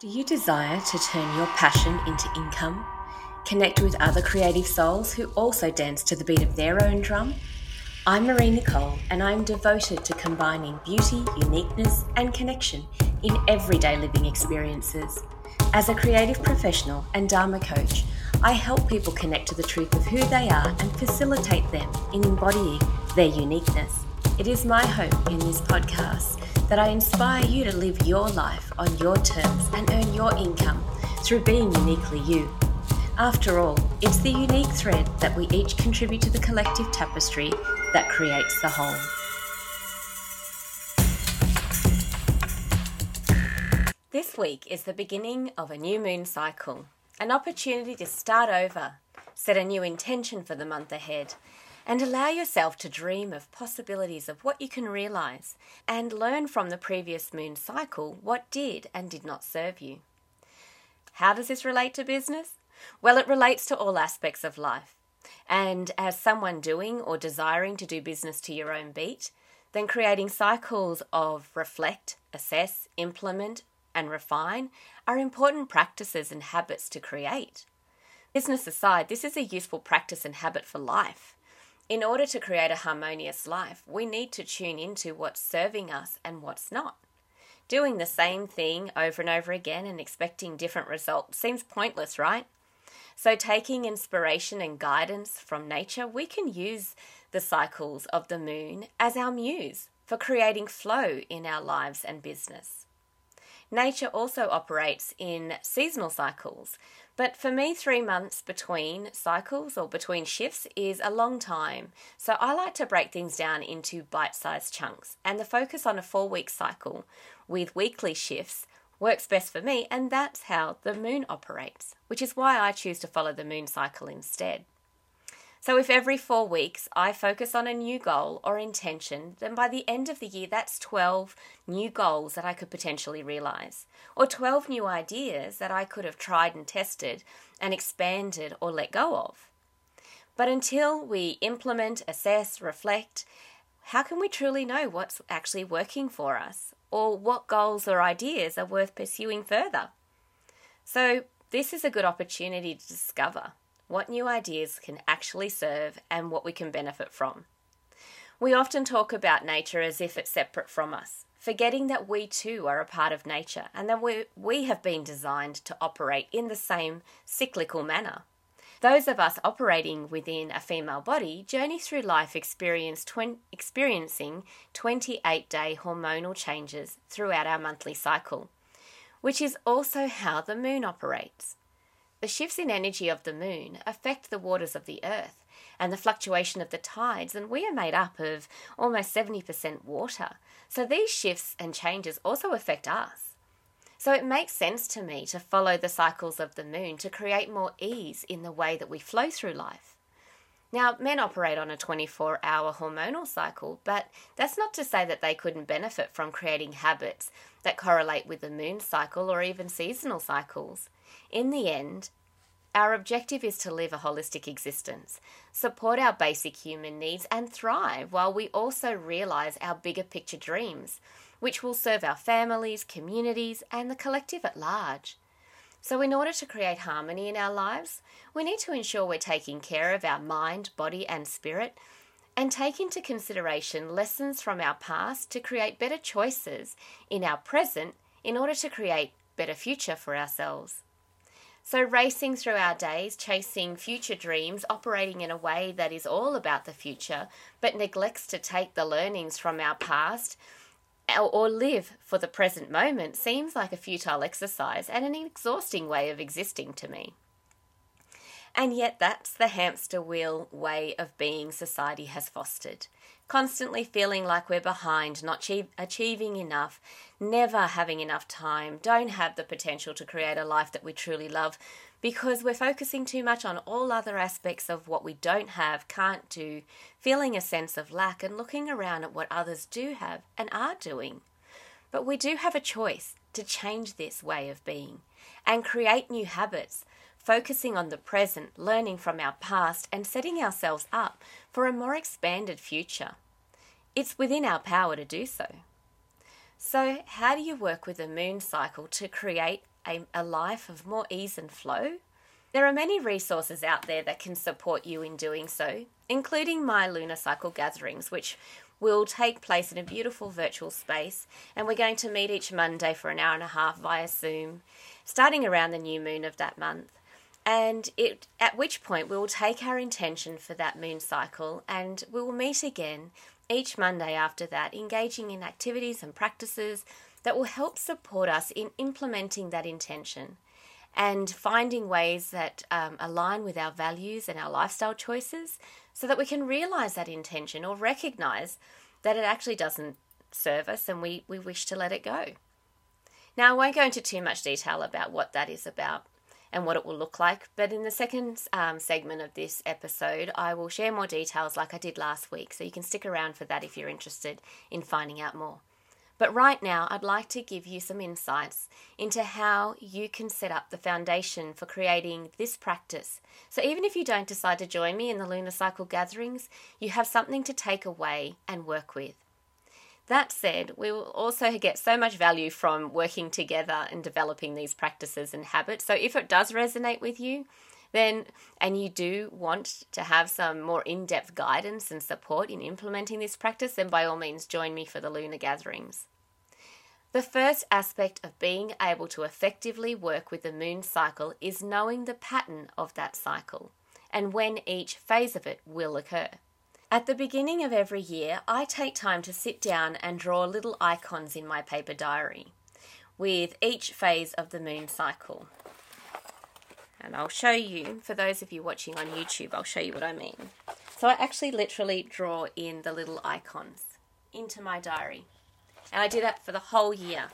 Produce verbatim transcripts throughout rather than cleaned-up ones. Do you desire to turn your passion into income? Connect with other creative souls who also dance to the beat of their own drum? I'm Marie Nicole, and I'm devoted to combining beauty, uniqueness, and connection in everyday living experiences. As a creative professional and Dharma coach, I help people connect to the truth of who they are and facilitate them in embodying their uniqueness. It is my hope in this podcast that I inspire you to live your life on your terms and earn your income through being uniquely you. After all, it's the unique thread that we each contribute to the collective tapestry that creates the whole. This week is the beginning of a new moon cycle, an opportunity to start over, set a new intention for the month ahead, and allow yourself to dream of possibilities of what you can realise and learn from the previous moon cycle what did and did not serve you. How does this relate to business? Well, it relates to all aspects of life. And as someone doing or desiring to do business to your own beat, then creating cycles of reflect, assess, implement and refine are important practices and habits to create. Business aside, this is a useful practice and habit for life. In order to create a harmonious life, we need to tune into what's serving us and what's not. Doing the same thing over and over again and expecting different results seems pointless, right? So taking inspiration and guidance from nature, we can use the cycles of the moon as our muse for creating flow in our lives and business. Nature also operates in seasonal cycles, but for me three months between cycles or between shifts is a long time, so I like to break things down into bite-sized chunks, and the focus on a four-week cycle with weekly shifts works best for me, and that's how the moon operates, which is why I choose to follow the moon cycle instead. So if every four weeks I focus on a new goal or intention, then by the end of the year, that's twelve new goals that I could potentially realise, or twelve new ideas that I could have tried and tested and expanded or let go of. But until we implement, assess, reflect, how can we truly know what's actually working for us, or what goals or ideas are worth pursuing further? So this is a good opportunity to discover what new ideas can actually serve and what we can benefit from. We often talk about nature as if it's separate from us, forgetting that we too are a part of nature and that we, we have been designed to operate in the same cyclical manner. Those of us operating within a female body journey through life experience twen- experiencing twenty-eight day hormonal changes throughout our monthly cycle, which is also how the moon operates. The shifts in energy of the moon affect the waters of the earth and the fluctuation of the tides, and we are made up of almost seventy percent water. So these shifts and changes also affect us. So it makes sense to me to follow the cycles of the moon to create more ease in the way that we flow through life. Now, men operate on a twenty-four hour hormonal cycle, but that's not to say that they couldn't benefit from creating habits that correlate with the moon cycle or even seasonal cycles. In the end, our objective is to live a holistic existence, support our basic human needs and thrive while we also realise our bigger picture dreams, which will serve our families, communities and the collective at large. So in order to create harmony in our lives, we need to ensure we're taking care of our mind, body and spirit, and take into consideration lessons from our past to create better choices in our present in order to create better future for ourselves. So racing through our days, chasing future dreams, operating in a way that is all about the future, but neglects to take the learnings from our past or live for the present moment seems like a futile exercise and an exhausting way of existing to me. And yet that's the hamster wheel way of being society has fostered. Constantly feeling like we're behind, not achieve, achieving enough, never having enough time, don't have the potential to create a life that we truly love because we're focusing too much on all other aspects of what we don't have, can't do, feeling a sense of lack and looking around at what others do have and are doing. But we do have a choice to change this way of being and create new habits, focusing on the present, learning from our past and setting ourselves up for a more expanded future. It's within our power to do so. So how do you work with the moon cycle to create a, a life of more ease and flow? There are many resources out there that can support you in doing so, including my lunar cycle gatherings, which will take place in a beautiful virtual space, and we're going to meet each Monday for an hour and a half via Zoom, starting around the new moon of that month. And it, at which point we will take our intention for that moon cycle, and we will meet again each Monday after that, engaging in activities and practices that will help support us in implementing that intention and finding ways that um, align with our values and our lifestyle choices, so that we can realize that intention or recognize that it actually doesn't serve us and we, we wish to let it go. Now, I won't go into too much detail about what that is about and what it will look like, but in the second um, segment of this episode, I will share more details like I did last week, so you can stick around for that if you're interested in finding out more. But right now, I'd like to give you some insights into how you can set up the foundation for creating this practice. So even if you don't decide to join me in the Lunar Cycle gatherings, you have something to take away and work with. That said, we will also get so much value from working together and developing these practices and habits. So if it does resonate with you, then, and you do want to have some more in-depth guidance and support in implementing this practice, then by all means join me for the Lunar Gatherings. The first aspect of being able to effectively work with the moon cycle is knowing the pattern of that cycle and when each phase of it will occur. At the beginning of every year, I take time to sit down and draw little icons in my paper diary with each phase of the moon cycle. And I'll show you, for those of you watching on YouTube, I'll show you what I mean. So I actually literally draw in the little icons into my diary. And I do that for the whole year.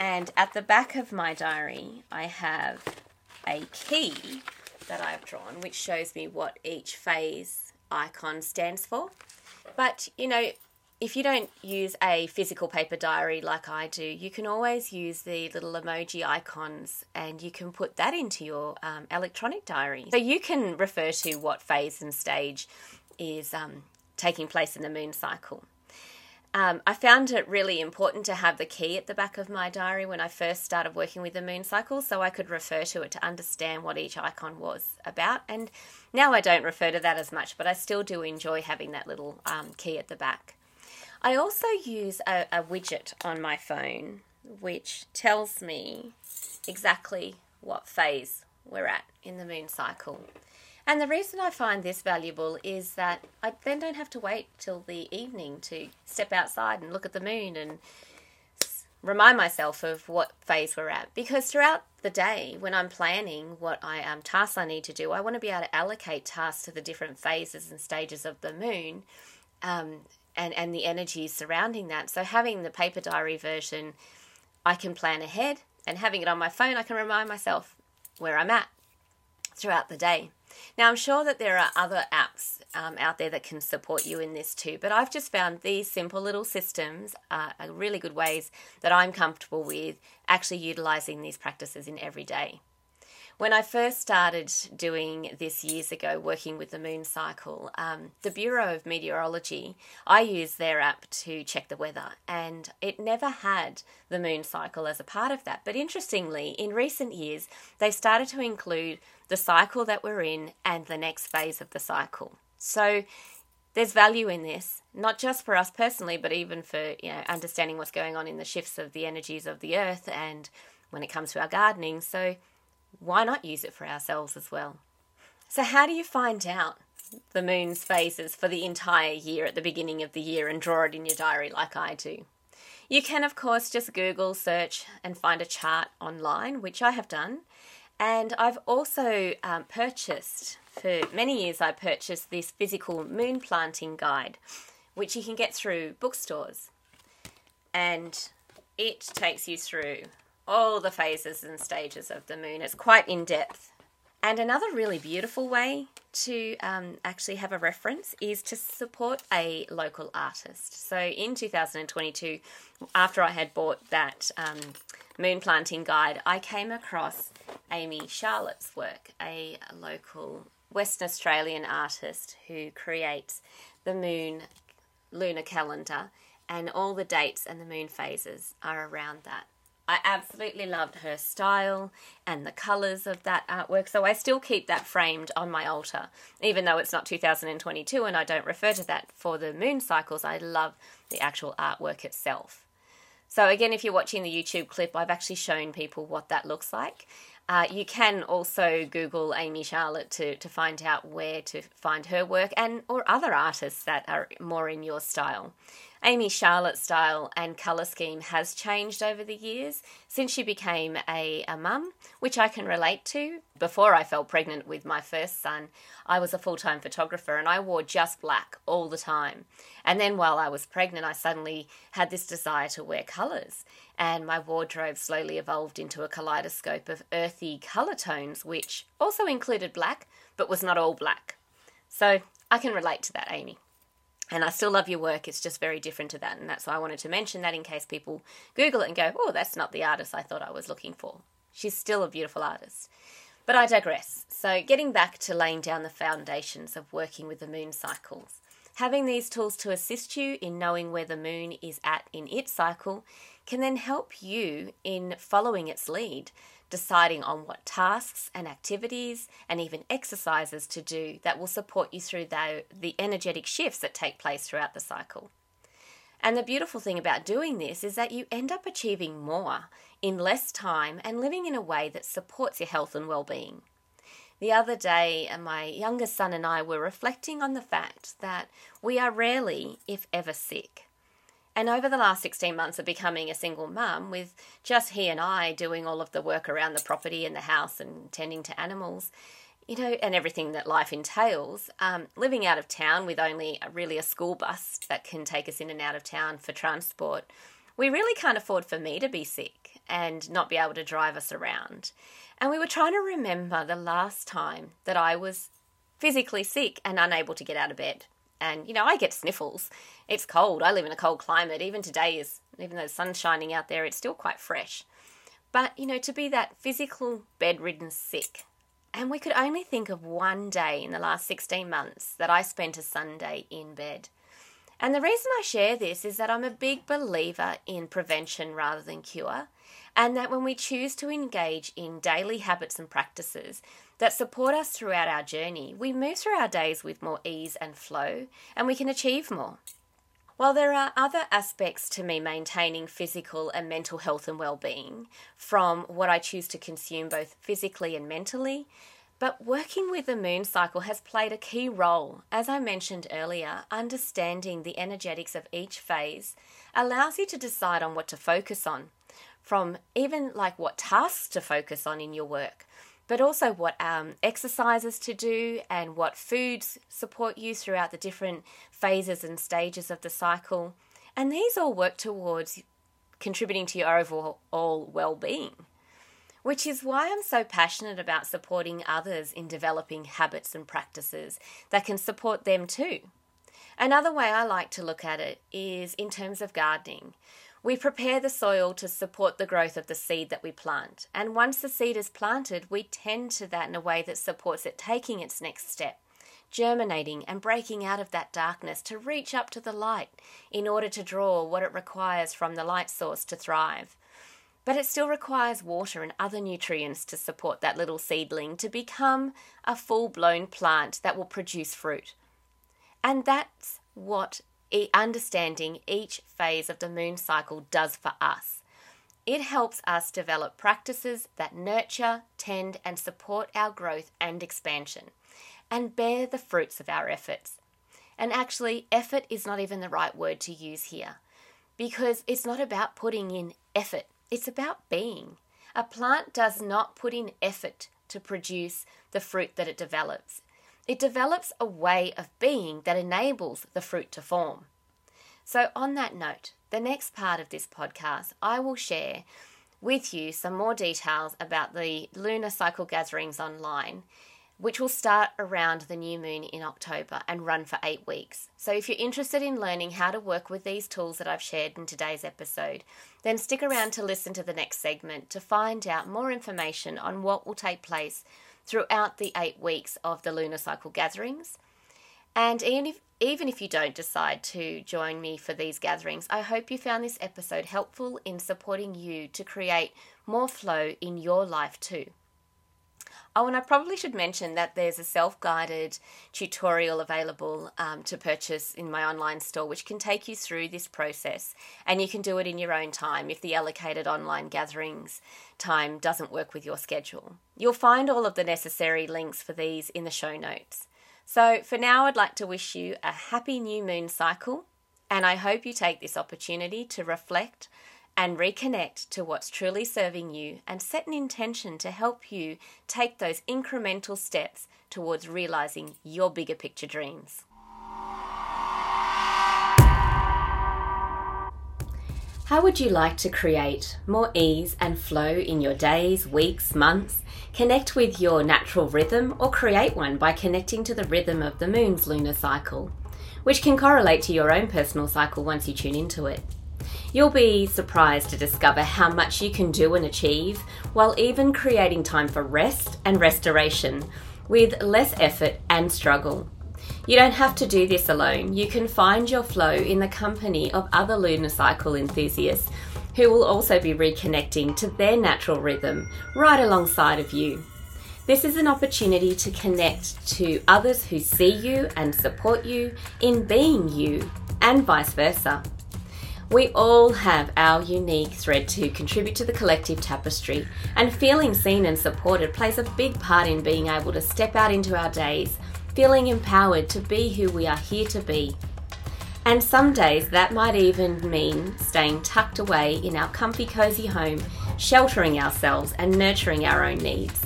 And at the back of my diary, I have a key that I've drawn, which shows me what each phase icon stands for. But you know, if you don't use a physical paper diary like I do, you can always use the little emoji icons, and you can put that into your um, electronic diary, so you can refer to what phase and stage is um, taking place in the moon cycle. Um, I found it really important to have the key at the back of my diary when I first started working with the moon cycle, so I could refer to it to understand what each icon was about. And now I don't refer to that as much, but I still do enjoy having that little um, key at the back. I also use a, a widget on my phone, which tells me exactly what phase we're at in the moon cycle. And the reason I find this valuable is that I then don't have to wait till the evening to step outside and look at the moon and remind myself of what phase we're at. Because throughout the day, when I'm planning what I um, tasks I need to do, I want to be able to allocate tasks to the different phases and stages of the moon um, and, and the energies surrounding that. So having the paper diary version, I can plan ahead, and having it on my phone, I can remind myself where I'm at throughout the day. Now, I'm sure that there are other apps um, out there that can support you in this too, but I've just found these simple little systems uh, are really good ways that I'm comfortable with actually utilising these practices in every day. When I first started doing this years ago, working with the moon cycle, um, the Bureau of Meteorology, I used their app to check the weather, and it never had the moon cycle as a part of that. But interestingly, in recent years, they started to include the cycle that we're in and the next phase of the cycle. So there's value in this, not just for us personally, but even for, you know, understanding what's going on in the shifts of the energies of the earth and when it comes to our gardening. So why not use it for ourselves as well? So how do you find out the moon's phases for the entire year at the beginning of the year and draw it in your diary like I do? You can, of course, just Google search and find a chart online, which I have done. And I've also um, purchased, for many years I purchased this physical moon planting guide, which you can get through bookstores. And it takes you through all the phases and stages of the moon. It's quite in-depth. And another really beautiful way to um, actually have a reference is to support a local artist. So in two thousand twenty-two, after I had bought that um, moon planting guide, I came across Amy Charlotte's work, a local Western Australian artist who creates the moon lunar calendar, and all the dates and the moon phases are around that. I absolutely loved her style and the colours of that artwork. So I still keep that framed on my altar, even though it's not two thousand twenty-two and I don't refer to that for the moon cycles. I love the actual artwork itself. So again, if you're watching the YouTube clip, I've actually shown people what that looks like. Uh, you can also Google Amy Charlotte to, to find out where to find her work and or other artists that are more in your style. Amy Charlotte's style and colour scheme has changed over the years since she became a, a mum, which I can relate to. Before I fell pregnant with my first son, I was a full-time photographer and I wore just black all the time. And then while I was pregnant, I suddenly had this desire to wear colours. And my wardrobe slowly evolved into a kaleidoscope of earthy colour tones, which also included black, but was not all black. So I can relate to that, Amy. And I still love your work, it's just very different to that. And that's why I wanted to mention that in case people Google it and go, oh, that's not the artist I thought I was looking for. She's still a beautiful artist. But I digress. So getting back to laying down the foundations of working with the moon cycles. Having these tools to assist you in knowing where the moon is at in its cycle can then help you in following its lead, deciding on what tasks and activities and even exercises to do that will support you through the, the energetic shifts that take place throughout the cycle. And the beautiful thing about doing this is that you end up achieving more in less time and living in a way that supports your health and well-being. The other day, my youngest son and I were reflecting on the fact that we are rarely, if ever, sick. And over the last sixteen months of becoming a single mum, with just he and I doing all of the work around the property and the house and tending to animals, you know, and everything that life entails, um, living out of town with only a, really a school bus that can take us in and out of town for transport, we really can't afford for me to be sick and not be able to drive us around. And we were trying to remember the last time that I was physically sick and unable to get out of bed. And, you know, I get sniffles. It's cold. I live in a cold climate. Even today, is, even though the sun's shining out there, it's still quite fresh. But, you know, to be that physical bedridden sick. And we could only think of one day in the last sixteen months that I spent a Sunday in bed. And the reason I share this is that I'm a big believer in prevention rather than cure, and that when we choose to engage in daily habits and practices that support us throughout our journey, we move through our days with more ease and flow, and we can achieve more. While there are other aspects to me maintaining physical and mental health and well-being, from what I choose to consume both physically and mentally, but working with the moon cycle has played a key role. As I mentioned earlier, understanding the energetics of each phase allows you to decide on what to focus on, from even like what tasks to focus on in your work, but also what um, exercises to do and what foods support you throughout the different phases and stages of the cycle. And these all work towards contributing to your overall well-being, which is why I'm so passionate about supporting others in developing habits and practices that can support them too. Another way I like to look at it is in terms of gardening. We prepare the soil to support the growth of the seed that we plant, and once the seed is planted, we tend to that in a way that supports it taking its next step, germinating and breaking out of that darkness to reach up to the light in order to draw what it requires from the light source to thrive. But it still requires water and other nutrients to support that little seedling to become a full-blown plant that will produce fruit. And that's what understanding each phase of the moon cycle does for us. It helps us develop practices that nurture, tend, and support our growth and expansion, and bear the fruits of our efforts. And actually, effort is not even the right word to use here, because it's not about putting in effort. It's about being. A plant does not put in effort to produce the fruit that it develops. It develops a way of being that enables the fruit to form. So on that note, the next part of this podcast, I will share with you some more details about the lunar cycle gatherings online, which will start around the new moon in October and run for eight weeks. So if you're interested in learning how to work with these tools that I've shared in today's episode, then stick around to listen to the next segment to find out more information on what will take place throughout the eight weeks of the lunar cycle gatherings. And even if, even if you don't decide to join me for these gatherings, I hope you found this episode helpful in supporting you to create more flow in your life too. Oh, and I probably should mention that there's a self-guided tutorial available um, to purchase in my online store, which can take you through this process, and you can do it in your own time if the allocated online gatherings time doesn't work with your schedule. You'll find all of the necessary links for these in the show notes. So for now, I'd like to wish you a happy new moon cycle, and I hope you take this opportunity to reflect and reconnect to what's truly serving you and set an intention to help you take those incremental steps towards realizing your bigger picture dreams. How would you like to create more ease and flow in your days, weeks, months? Connect with your natural rhythm or create one by connecting to the rhythm of the moon's lunar cycle, which can correlate to your own personal cycle once you tune into it. You'll be surprised to discover how much you can do and achieve while even creating time for rest and restoration with less effort and struggle. You don't have to do this alone. You can find your flow in the company of other lunar cycle enthusiasts who will also be reconnecting to their natural rhythm right alongside of you. This is an opportunity to connect to others who see you and support you in being you, and vice versa. We all have our unique thread to contribute to the collective tapestry, and feeling seen and supported plays a big part in being able to step out into our days, feeling empowered to be who we are here to be. And some days that might even mean staying tucked away in our comfy, cozy home, sheltering ourselves and nurturing our own needs.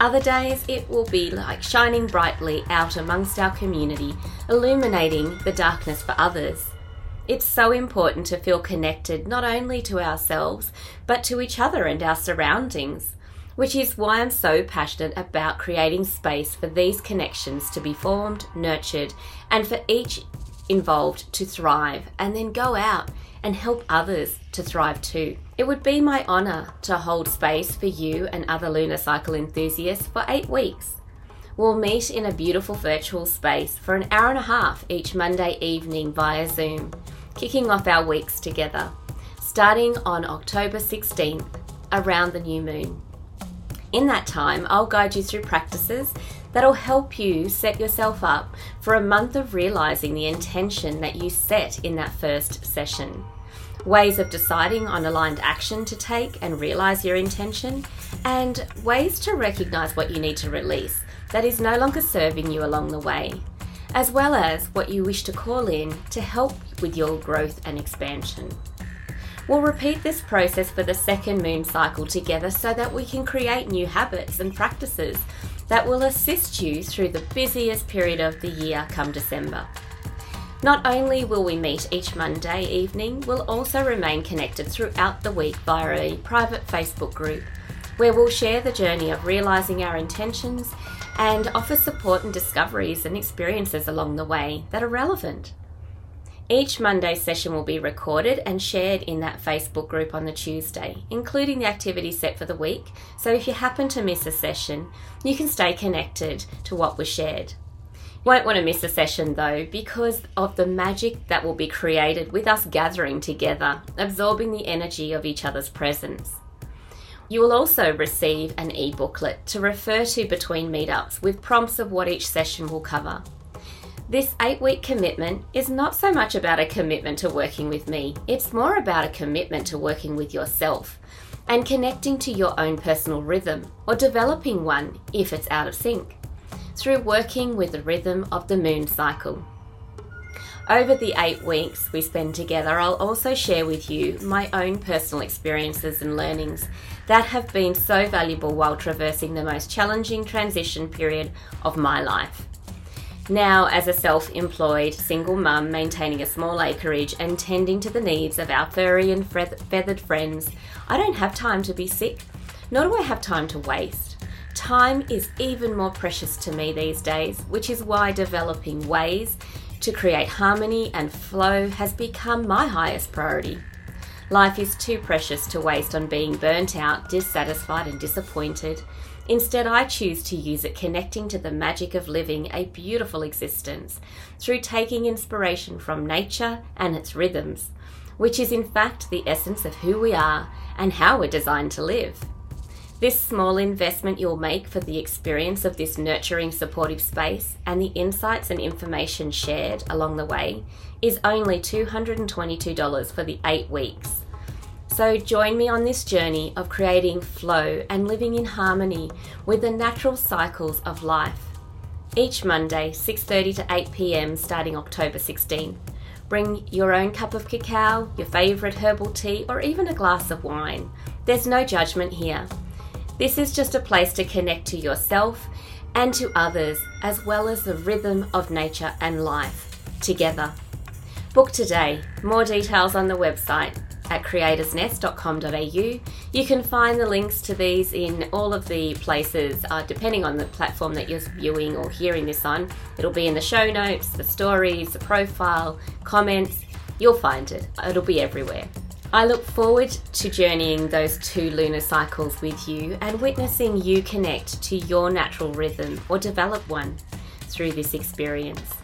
Other days it will be like shining brightly out amongst our community, illuminating the darkness for others. It's so important to feel connected not only to ourselves, but to each other and our surroundings, which is why I'm so passionate about creating space for these connections to be formed, nurtured, and for each involved to thrive, and then go out and help others to thrive too. It would be my honour to hold space for you and other lunar cycle enthusiasts for eight weeks. We'll meet in a beautiful virtual space for an hour and a half each Monday evening via Zoom, kicking off our weeks together, starting on October sixteenth, around the new moon. In that time, I'll guide you through practices that'll help you set yourself up for a month of realizing the intention that you set in that first session, ways of deciding on aligned action to take and realize your intention, and ways to recognize what you need to release that is no longer serving you along the way, as well as what you wish to call in to help with your growth and expansion. We'll repeat this process for the second moon cycle together so that we can create new habits and practices that will assist you through the busiest period of the year come December. Not only will we meet each Monday evening, we'll also remain connected throughout the week via a private Facebook group, where we'll share the journey of realising our intentions and offer support and discoveries and experiences along the way that are relevant. Each Monday session will be recorded and shared in that Facebook group on the Tuesday, including the activity set for the week, so if you happen to miss a session, you can stay connected to what was shared. You won't want to miss a session though, because of the magic that will be created with us gathering together, absorbing the energy of each other's presence. You will also receive an e-booklet to refer to between meetups with prompts of what each session will cover. This eight-week commitment is not so much about a commitment to working with me, it's more about a commitment to working with yourself and connecting to your own personal rhythm, or developing one if it's out of sync, through working with the rhythm of the moon cycle. Over the eight weeks we spend together, I'll also share with you my own personal experiences and learnings that have been so valuable while traversing the most challenging transition period of my life. Now, as a self-employed single mum maintaining a small acreage and tending to the needs of our furry and feathered friends, I don't have time to be sick, nor do I have time to waste. Time is even more precious to me these days, which is why developing ways to create harmony and flow has become my highest priority. Life is too precious to waste on being burnt out, dissatisfied and disappointed. Instead, I choose to use it connecting to the magic of living a beautiful existence through taking inspiration from nature and its rhythms, which is in fact the essence of who we are and how we're designed to live. This small investment you'll make for the experience of this nurturing, supportive space and the insights and information shared along the way is only two hundred twenty-two dollars for the eight weeks. So join me on this journey of creating flow and living in harmony with the natural cycles of life. Each Monday, six thirty to eight p.m. starting October sixteenth. Bring your own cup of cacao, your favourite herbal tea, or even a glass of wine. There's no judgment here. This is just a place to connect to yourself and to others, as well as the rhythm of nature and life together. Book today. More details on the website at creators nest dot com dot a u. You can find the links to these in all of the places, uh, depending on the platform that you're viewing or hearing this on. It'll be in the show notes, the stories, the profile, comments. You'll find it. It'll be everywhere. I look forward to journeying those two lunar cycles with you and witnessing you connect to your natural rhythm or develop one through this experience.